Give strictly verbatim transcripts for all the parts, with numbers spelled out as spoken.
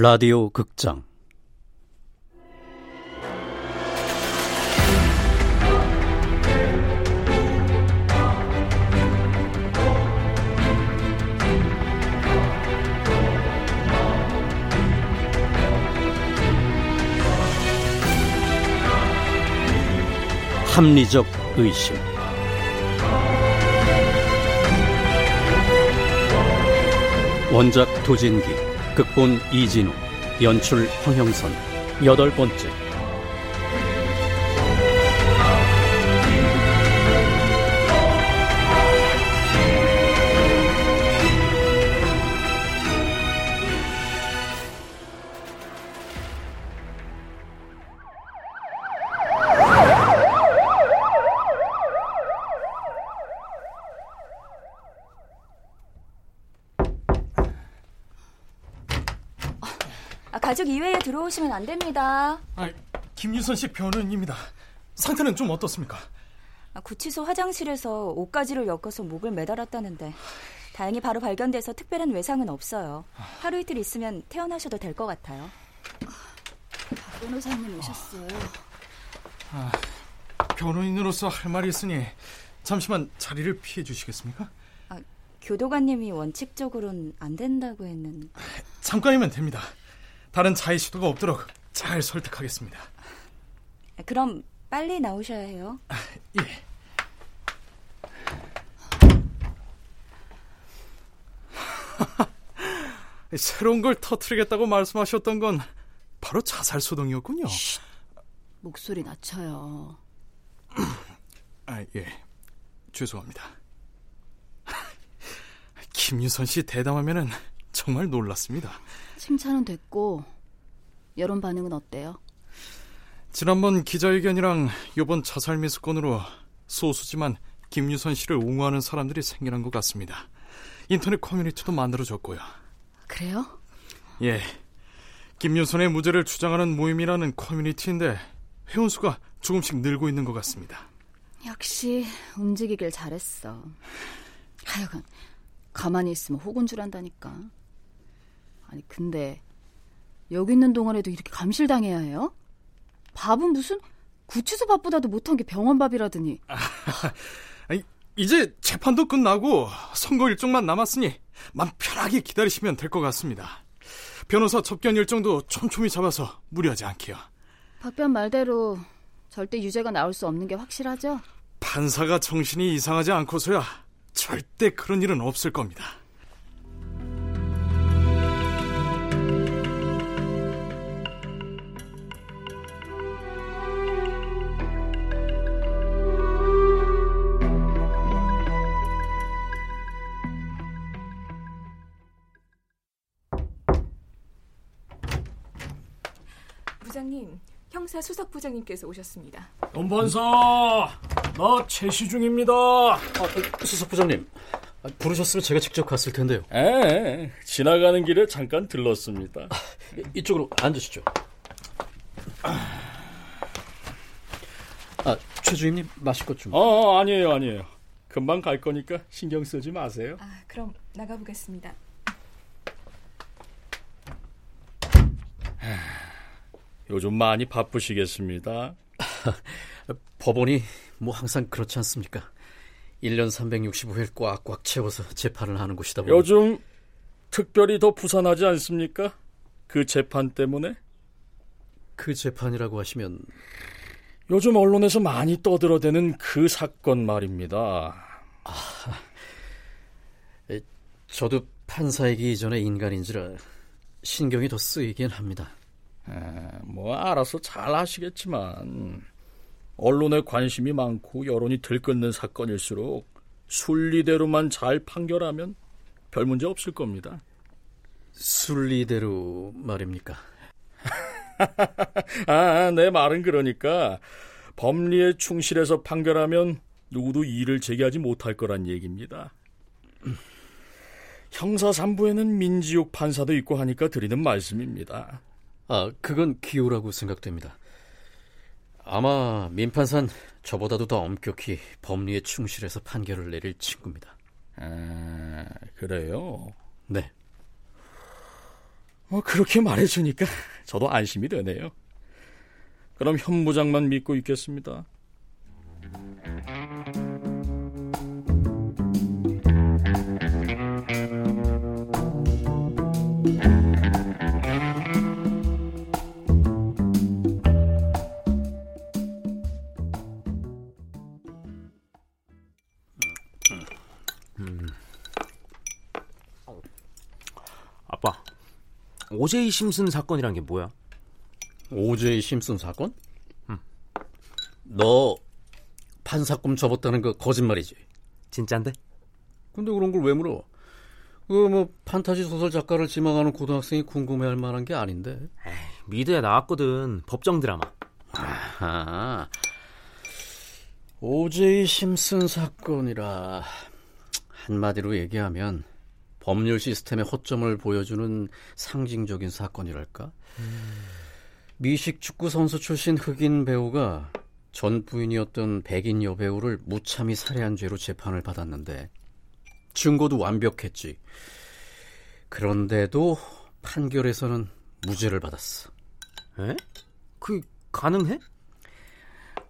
라디오 극장 합리적 의심 원작 도진기, 극본 이진우, 연출 황형선, 여덟 번째. 가족 이외에 들어오시면 안 됩니다. 아, 김유선 씨 변호인입니다. 상태는 좀 어떻습니까? 아, 구치소 화장실에서 옷가지를 엮어서 목을 매달았다는데 다행히 바로 발견돼서 특별한 외상은 없어요. 하루 이틀 있으면 퇴원하셔도 될 것 같아요. 박 변호사님 오셨어요. 아, 변호인으로서 할 말이 있으니 잠시만 자리를 피해 주시겠습니까? 아, 교도관님이 원칙적으로는 안 된다고 했는데. 잠깐이면 됩니다. 다른 자의 시도가 없도록 잘 설득하겠습니다. 그럼 빨리 나오셔야 해요. 아, 예. 새로운 걸 터뜨리겠다고 말씀하셨던 건 바로 자살 소동이었군요. 쉿, 목소리 낮춰요. 아, 예. 죄송합니다. 김유선 씨 대담하면은 정말 놀랐습니다. 칭찬은 됐고 여론 반응은 어때요? 지난번 기자회견이랑 이번 자살 미수건으로 소수지만 김유선 씨를 옹호하는 사람들이 생겨난 것 같습니다. 인터넷 커뮤니티도 만들어졌고요. 그래요? 예, 김유선의 무죄를 주장하는 모임이라는 커뮤니티인데 회원수가 조금씩 늘고 있는 것 같습니다. 역시 움직이길 잘했어. 하여간 가만히 있으면 호군줄한다니까. 아니 근데 여기 있는 동안에도 이렇게 감실당해야 해요? 밥은 무슨 구치소 밥보다도 못한 게 병원 밥이라더니. 아, 이제 재판도 끝나고 선고 일정만 남았으니 마음 편하게 기다리시면 될 것 같습니다. 변호사 접견 일정도 촘촘히 잡아서 무리하지 않게요. 박변 말대로 절대 유죄가 나올 수 없는 게 확실하죠? 판사가 정신이 이상하지 않고서야 절대 그런 일은 없을 겁니다. 부장님, 형사 수석 부장님께서 오셨습니다. 엄판사, 나 채시 중입니다. 아, 수석 부장님, 부르셨으면 제가 직접 갔을 텐데요. 에, 지나가는 길에 잠깐 들렀습니다. 아, 이쪽으로 앉으시죠. 아, 최 주임님 마실 것 좀. 어, 아니에요, 아니에요. 금방 갈 거니까 신경 쓰지 마세요. 아, 그럼 나가보겠습니다. 요즘 많이 바쁘시겠습니다. 법원이 뭐 항상 그렇지 않습니까? 일 년 삼백육십오 일 꽉꽉 채워서 재판을 하는 곳이다 보니 요즘 특별히 더 부산하지 않습니까? 그 재판 때문에? 그 재판이라고 하시면? 요즘 언론에서 많이 떠들어대는 그 사건 말입니다. 아, 저도 판사이기 이전에 인간인지라 신경이 더 쓰이긴 합니다. 뭐 알아서 잘 아시겠지만 언론에 관심이 많고 여론이 들끓는 사건일수록 순리대로만 잘 판결하면 별 문제 없을 겁니다. 순리대로 말입니까? 아, 내 말은 그러니까 법리에 충실해서 판결하면 누구도 이의를 제기하지 못할 거란 얘기입니다. 형사 삼 부에는 민지욱 판사도 있고 하니까 드리는 말씀입니다. 아, 그건 기호라고 생각됩니다. 아마 민판사는 저보다도 더 엄격히 법리에 충실해서 판결을 내릴 친구입니다. 아, 그래요? 네. 어, 그렇게 말해주니까 저도 안심이 되네요. 그럼 현무장만 믿고 있겠습니다. 아빠, 오제이 심슨 사건이란 게 뭐야? 오제이 심슨 사건? 응. 너 판사꿈 접었다는 거 거짓말이지? 진짠데? 근데 그런 걸 왜 물어? 그 뭐 판타지 소설 작가를 지망하는 고등학생이 궁금해할 만한 게 아닌데. 에이, 미드에 나왔거든. 법정 드라마. 아하. 오제이 심슨 사건이라 한마디로 얘기하면 법률 시스템의 허점을 보여주는 상징적인 사건이랄까? 음... 미식 축구 선수 출신 흑인 배우가 전 부인이었던 백인 여배우를 무참히 살해한 죄로 재판을 받았는데 증거도 완벽했지. 그런데도 판결에서는 무죄를 받았어. 에? 그 가능해?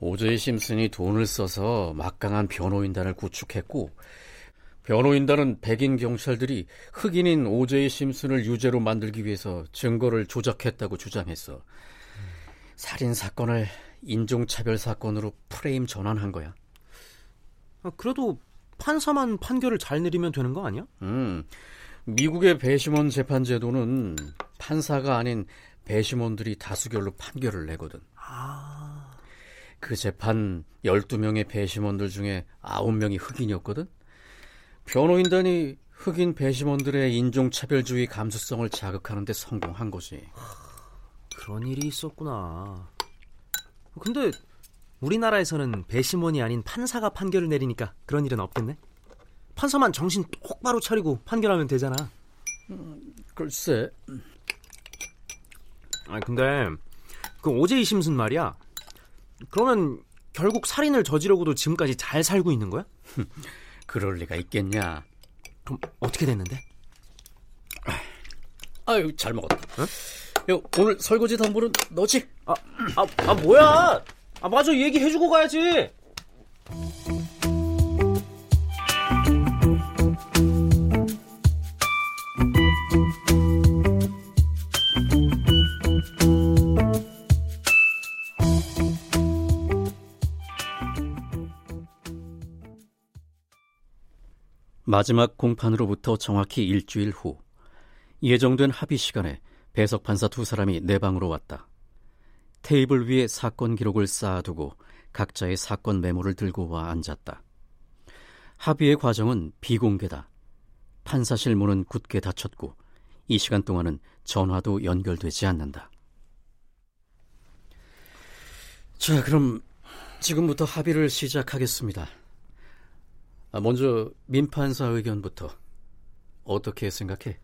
오제이 심슨이 돈을 써서 막강한 변호인단을 구축했고 변호인단은 백인 경찰들이 흑인인 오제이 심슨을 유죄로 만들기 위해서 증거를 조작했다고 주장했어. 살인사건을 인종차별사건으로 프레임 전환한 거야. 아, 그래도 판사만 판결을 잘 내리면 되는 거 아니야? 음, 미국의 배심원 재판 제도는 판사가 아닌 배심원들이 다수결로 판결을 내거든. 아... 그 재판 열두 명의 배심원들 중에 아홉 명이 흑인이었거든. 변호인단이 흑인 배심원들의 인종차별주의 감수성을 자극하는 데 성공한 거지. 그런 일이 있었구나. 근데 우리나라에서는 배심원이 아닌 판사가 판결을 내리니까 그런 일은 없겠네? 판사만 정신 똑바로 차리고 판결하면 되잖아. 음, 글쎄. 아니 근데 그 오제이 심슨 말이야. 그러면 결국 살인을 저지르고도 지금까지 잘 살고 있는 거야? 그럴 리가 있겠냐. 그럼 어떻게 됐는데? 아유, 잘 먹었다. 어? 야, 오늘 설거지 담보는 너지? 아, 아, 아 뭐야? 아, 맞아, 얘기해주고 가야지. 마지막 공판으로부터 정확히 일주일 후 예정된 합의 시간에 배석 판사 두 사람이 내 방으로 왔다. 테이블 위에 사건 기록을 쌓아두고 각자의 사건 메모를 들고 와 앉았다. 합의의 과정은 비공개다. 판사실 문은 굳게 닫혔고 이 시간 동안은 전화도 연결되지 않는다. 자, 그럼 지금부터 합의를 시작하겠습니다. 먼저 민판사 의견부터. 어떻게 생각해?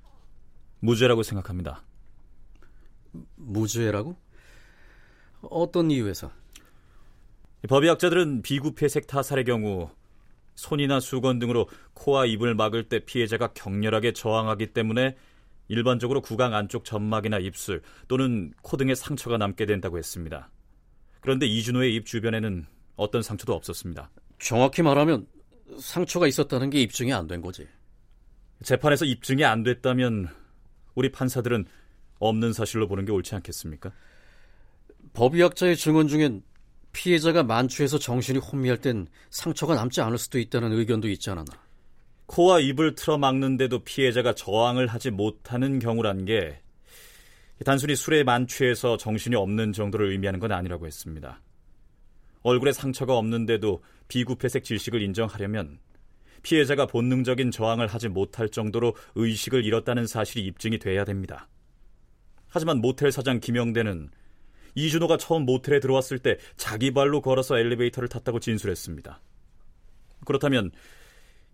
무죄라고 생각합니다. 무죄라고? 어떤 이유에서? 법의학자들은 비구폐색 타살의 경우 손이나 수건 등으로 코와 입을 막을 때 피해자가 격렬하게 저항하기 때문에 일반적으로 구강 안쪽 점막이나 입술 또는 코 등에 상처가 남게 된다고 했습니다. 그런데 이준호의 입 주변에는 어떤 상처도 없었습니다. 정확히 말하면 상처가 있었다는 게 입증이 안 된 거지. 재판에서 입증이 안 됐다면 우리 판사들은 없는 사실로 보는 게 옳지 않겠습니까? 법의학자의 증언 중엔 피해자가 만취해서 정신이 혼미할 땐 상처가 남지 않을 수도 있다는 의견도 있지 않았나. 코와 입을 틀어막는데도 피해자가 저항을 하지 못하는 경우란 게 단순히 술에 만취해서 정신이 없는 정도를 의미하는 건 아니라고 했습니다. 얼굴에 상처가 없는데도 비구폐색 질식을 인정하려면 피해자가 본능적인 저항을 하지 못할 정도로 의식을 잃었다는 사실이 입증이 돼야 됩니다. 하지만 모텔 사장 김영대는 이준호가 처음 모텔에 들어왔을 때 자기 발로 걸어서 엘리베이터를 탔다고 진술했습니다. 그렇다면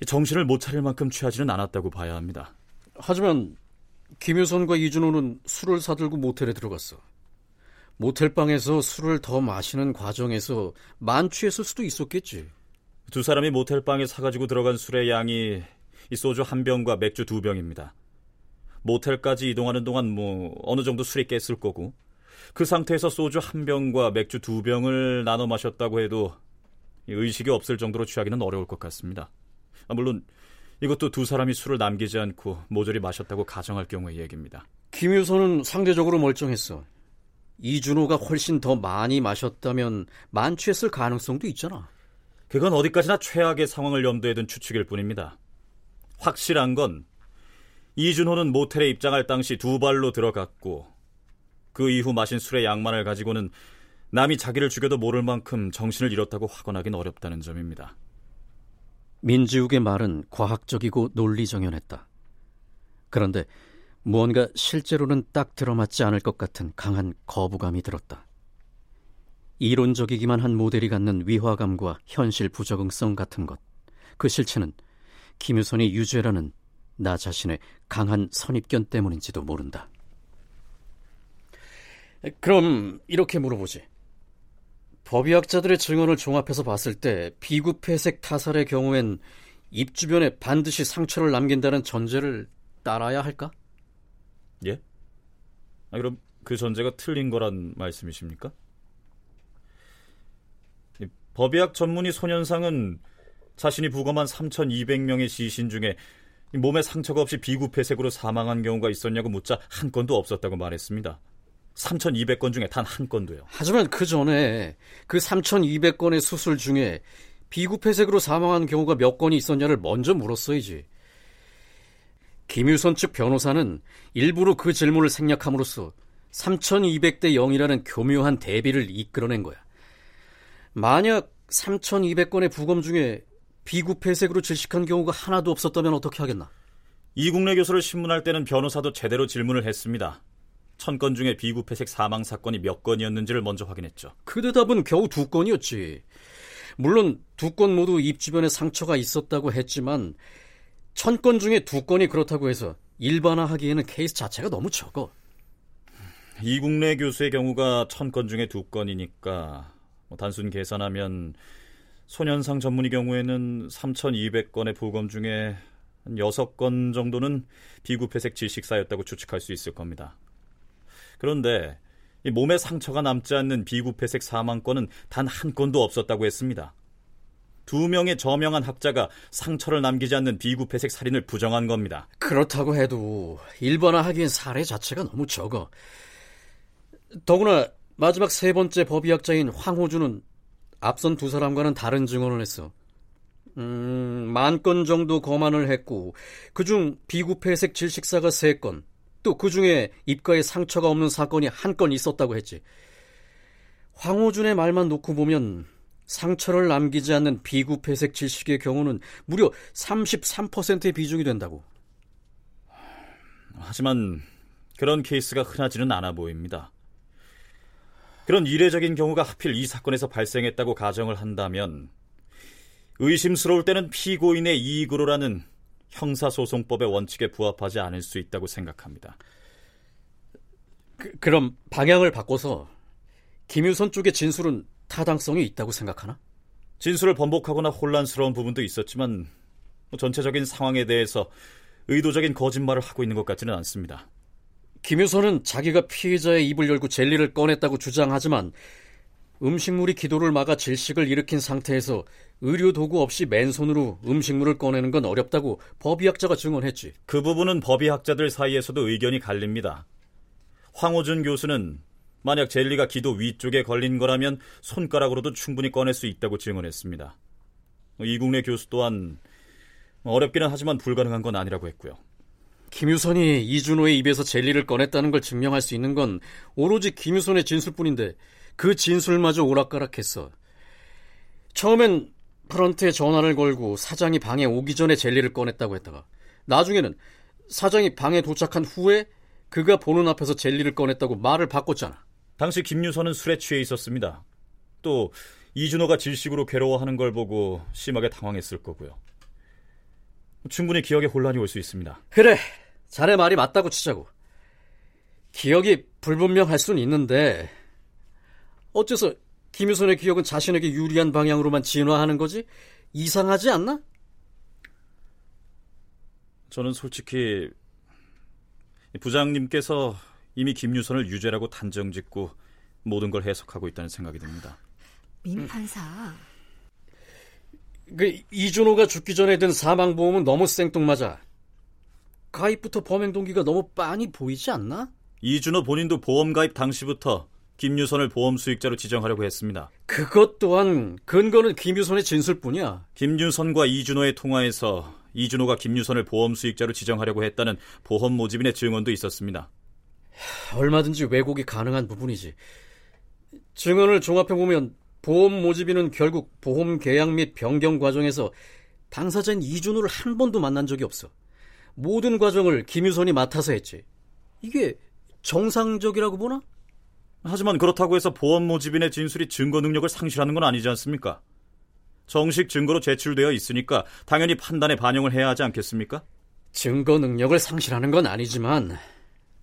정신을 못 차릴 만큼 취하지는 않았다고 봐야 합니다. 하지만 김유선과 이준호는 술을 사들고 모텔에 들어갔어. 모텔방에서 술을 더 마시는 과정에서 만취했을 수도 있었겠지. 두 사람이 모텔방에 사가지고 들어간 술의 양이 소주 한 병과 맥주 두 병입니다. 모텔까지 이동하는 동안 뭐 어느 정도 술이 깼을 거고 그 상태에서 소주 한 병과 맥주 두 병을 나눠 마셨다고 해도 의식이 없을 정도로 취하기는 어려울 것 같습니다. 아, 물론 이것도 두 사람이 술을 남기지 않고 모조리 마셨다고 가정할 경우의 얘기입니다. 김유선은 상대적으로 멀쩡했어. 이준호가 훨씬 더 많이 마셨다면 만취했을 가능성도 있잖아. 그건 어디까지나 최악의 상황을 염두에 둔 추측일 뿐입니다. 확실한 건 이준호는 모텔에 입장할 당시 두 발로 들어갔고 그 이후 마신 술의 양만을 가지고는 남이 자기를 죽여도 모를 만큼 정신을 잃었다고 확언하긴 어렵다는 점입니다. 민지욱의 말은 과학적이고 논리정연했다. 그런데 무언가 실제로는 딱 들어맞지 않을 것 같은 강한 거부감이 들었다. 이론적이기만 한 모델이 갖는 위화감과 현실 부적응성 같은 것, 그 실체는 김유선이 유죄라는 나 자신의 강한 선입견 때문인지도 모른다. 그럼 이렇게 물어보지. 법의학자들의 증언을 종합해서 봤을 때 비구폐색 타살의 경우엔 입 주변에 반드시 상처를 남긴다는 전제를 따라야 할까? 예? 아, 그럼 그 전제가 틀린 거란 말씀이십니까? 법의학 전문의 손현상은 자신이 부검한 삼천이백 명의 시신 중에 몸에 상처가 없이 비구폐색으로 사망한 경우가 있었냐고 묻자 한 건도 없었다고 말했습니다. 삼천이백 건 중에 단 한 건도요. 하지만 그 전에 그 삼천이백 건의 수술 중에 비구폐색으로 사망한 경우가 몇 건이 있었냐를 먼저 물었어야지. 김유선 측 변호사는 일부러 그 질문을 생략함으로써 삼천이백 대 영이라는 교묘한 대비를 이끌어낸 거야. 만약 삼천이백 건의 부검 중에 비구폐색으로 질식한 경우가 하나도 없었다면 어떻게 하겠나? 이국래 교수를 신문할 때는 변호사도 제대로 질문을 했습니다. 천 건 중에 비구폐색 사망 사건이 몇 건이었는지를 먼저 확인했죠. 그 대답은 겨우 두 건이었지. 물론 두 건 모두 입 주변에 상처가 있었다고 했지만 천 건 중에 두 건이 그렇다고 해서 일반화하기에는 케이스 자체가 너무 적어. 이국래 교수의 경우가 천 건 중에 두 건이니까 뭐 단순 계산하면 소년상 전문의 경우에는 삼천이백 건의 부검 중에 한 여섯 건 정도는 비구폐색 질식사였다고 추측할 수 있을 겁니다. 그런데 이 몸에 상처가 남지 않는 비구폐색 사망건은 단 한 건도 없었다고 했습니다. 두 명의 저명한 학자가 상처를 남기지 않는 비구폐색 살인을 부정한 겁니다. 그렇다고 해도 일반화하기엔 사례 자체가 너무 적어. 더구나 마지막 세 번째 법의학자인 황호준은 앞선 두 사람과는 다른 증언을 했어. 음, 만 건 정도 거만을 했고 그중 비구폐색 질식사가 세 건, 또 그중에 입가에 상처가 없는 사건이 한 건 있었다고 했지. 황호준의 말만 놓고 보면 상처를 남기지 않는 비구폐색 질식의 경우는 무려 삼십삼 퍼센트의 비중이 된다고. 하지만 그런 케이스가 흔하지는 않아 보입니다. 그런 이례적인 경우가 하필 이 사건에서 발생했다고 가정을 한다면 의심스러울 때는 피고인의 이익으로라는 형사소송법의 원칙에 부합하지 않을 수 있다고 생각합니다. 그, 그럼 방향을 바꿔서 김유선 쪽의 진술은 타당성이 있다고 생각하나? 진술을 번복하거나 혼란스러운 부분도 있었지만 전체적인 상황에 대해서 의도적인 거짓말을 하고 있는 것 같지는 않습니다. 김유선은 자기가 피해자의 입을 열고 젤리를 꺼냈다고 주장하지만 음식물이 기도를 막아 질식을 일으킨 상태에서 의료도구 없이 맨손으로 음식물을 꺼내는 건 어렵다고 법의학자가 증언했지. 그 부분은 법의학자들 사이에서도 의견이 갈립니다. 황호준 교수는 만약 젤리가 기도 위쪽에 걸린 거라면 손가락으로도 충분히 꺼낼 수 있다고 증언했습니다. 이국래 교수 또한 어렵기는 하지만 불가능한 건 아니라고 했고요. 김유선이 이준호의 입에서 젤리를 꺼냈다는 걸 증명할 수 있는 건 오로지 김유선의 진술뿐인데 그 진술마저 오락가락했어. 처음엔 프런트에 전화를 걸고 사장이 방에 오기 전에 젤리를 꺼냈다고 했다가 나중에는 사장이 방에 도착한 후에 그가 보는 앞에서 젤리를 꺼냈다고 말을 바꿨잖아. 당시 김유선은 술에 취해 있었습니다. 또 이준호가 질식으로 괴로워하는 걸 보고 심하게 당황했을 거고요. 충분히 기억에 혼란이 올 수 있습니다. 그래, 자네 말이 맞다고 치자고. 기억이 불분명할 순 있는데 어째서 김유선의 기억은 자신에게 유리한 방향으로만 진화하는 거지? 이상하지 않나? 저는 솔직히 부장님께서 이미 김유선을 유죄라고 단정짓고 모든 걸 해석하고 있다는 생각이 듭니다. 민판사. 그 이준호가 죽기 전에 든 사망보험은 너무 생뚱맞아. 가입부터 범행 동기가 너무 빤히 보이지 않나? 이준호 본인도 보험 가입 당시부터 김유선을 보험 수익자로 지정하려고 했습니다. 그것 또한 근거는 김유선의 진술뿐이야. 김유선과 이준호의 통화에서 이준호가 김유선을 보험 수익자로 지정하려고 했다는 보험 모집인의 증언도 있었습니다. 얼마든지 왜곡이 가능한 부분이지. 증언을 종합해보면 보험 모집인은 결국 보험 계약 및 변경 과정에서 당사자인 이준호를 한 번도 만난 적이 없어. 모든 과정을 김유선이 맡아서 했지. 이게 정상적이라고 보나? 하지만 그렇다고 해서 보험 모집인의 진술이 증거 능력을 상실하는 건 아니지 않습니까? 정식 증거로 제출되어 있으니까 당연히 판단에 반영을 해야 하지 않겠습니까? 증거 능력을 상실하는 건 아니지만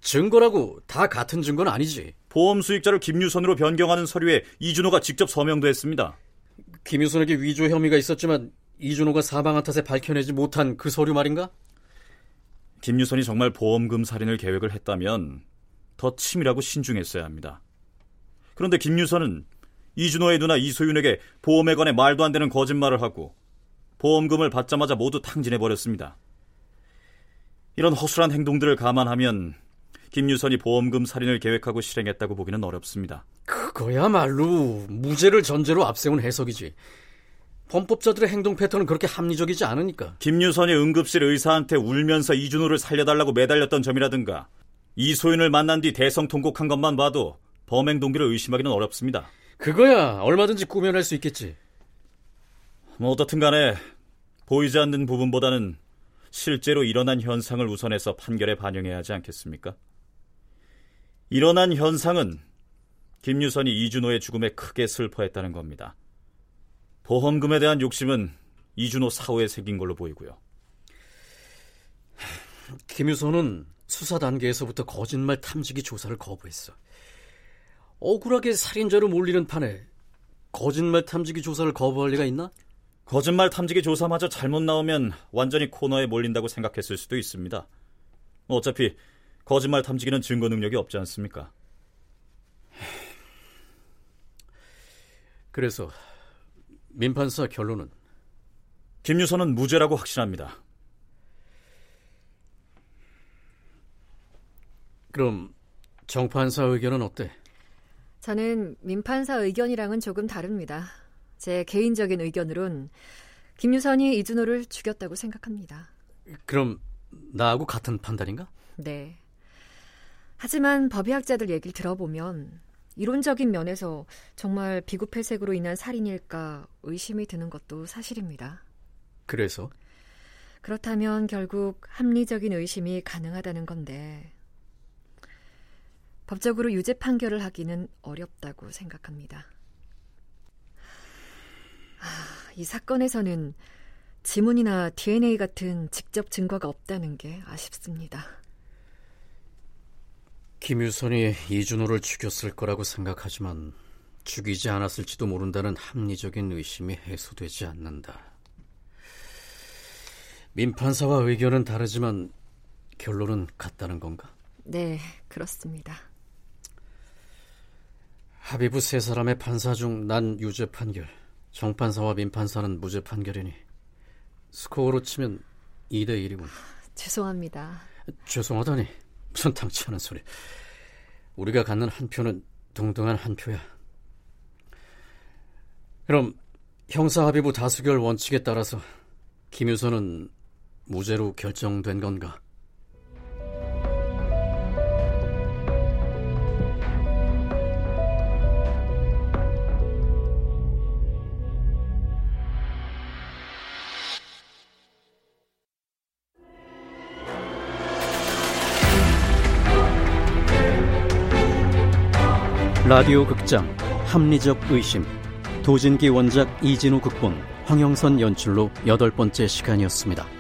증거라고 다 같은 증거는 아니지. 보험 수익자를 김유선으로 변경하는 서류에 이준호가 직접 서명도 했습니다. 김유선에게 위조 혐의가 있었지만 이준호가 사망한 탓에 밝혀내지 못한 그 서류 말인가? 김유선이 정말 보험금 살인을 계획을 했다면 더 치밀하고 신중했어야 합니다. 그런데 김유선은 이준호의 누나 이소윤에게 보험에 관해 말도 안 되는 거짓말을 하고 보험금을 받자마자 모두 탕진해버렸습니다. 이런 허술한 행동들을 감안하면 김유선이 보험금 살인을 계획하고 실행했다고 보기는 어렵습니다. 그거야말로 무죄를 전제로 앞세운 해석이지. 범법자들의 행동 패턴은 그렇게 합리적이지 않으니까. 김유선이 응급실 의사한테 울면서 이준호를 살려달라고 매달렸던 점이라든가 이소윤을 만난 뒤 대성통곡한 것만 봐도 범행 동기를 의심하기는 어렵습니다. 그거야 얼마든지 꾸며낼 수 있겠지. 뭐 어떻든 간에 보이지 않는 부분보다는 실제로 일어난 현상을 우선해서 판결에 반영해야 하지 않겠습니까? 일어난 현상은 김유선이 이준호의 죽음에 크게 슬퍼했다는 겁니다. 보험금에 대한 욕심은 이준호 사후에 생긴 걸로 보이고요. 김유선은 수사 단계에서부터 거짓말 탐지기 조사를 거부했어. 억울하게 살인죄로 몰리는 판에 거짓말 탐지기 조사를 거부할 리가 있나? 거짓말 탐지기 조사마저 잘못 나오면 완전히 코너에 몰린다고 생각했을 수도 있습니다. 어차피 거짓말 탐지기는 증거 능력이 없지 않습니까? 그래서 민판사 결론은? 김유선은 무죄라고 확신합니다. 그럼 정판사 의견은 어때? 저는 민판사 의견이랑은 조금 다릅니다. 제 개인적인 의견으론 김유선이 이준호를 죽였다고 생각합니다. 그럼 나하고 같은 판단인가? 네. 하지만 법의학자들 얘기를 들어보면 이론적인 면에서 정말 비굽회색으로 인한 살인일까 의심이 드는 것도 사실입니다. 그래서? 그렇다면 결국 합리적인 의심이 가능하다는 건데 법적으로 유죄 판결을 하기는 어렵다고 생각합니다. 아, 이 사건에서는 지문이나 디엔에이 같은 직접 증거가 없다는 게 아쉽습니다. 김유선이 이준호를 죽였을 거라고 생각하지만 죽이지 않았을지도 모른다는 합리적인 의심이 해소되지 않는다. 민판사와 의견은 다르지만 결론은 같다는 건가? 네, 그렇습니다. 합의부 세 사람의 판사 중 난 유죄 판결, 정판사와 민판사는 무죄 판결이니 스코어로 치면 이 대 일이군. 죄송합니다. 죄송하다니 순탕치 않은 소리. 우리가 갖는 한 표는 동등한 한 표야. 그럼 형사합의부 다수결 원칙에 따라서 김유선은 무죄로 결정된 건가? 라디오 극장 합리적 의심, 도진기 원작, 이진우 극본, 황형선 연출로 여덟 번째 시간이었습니다.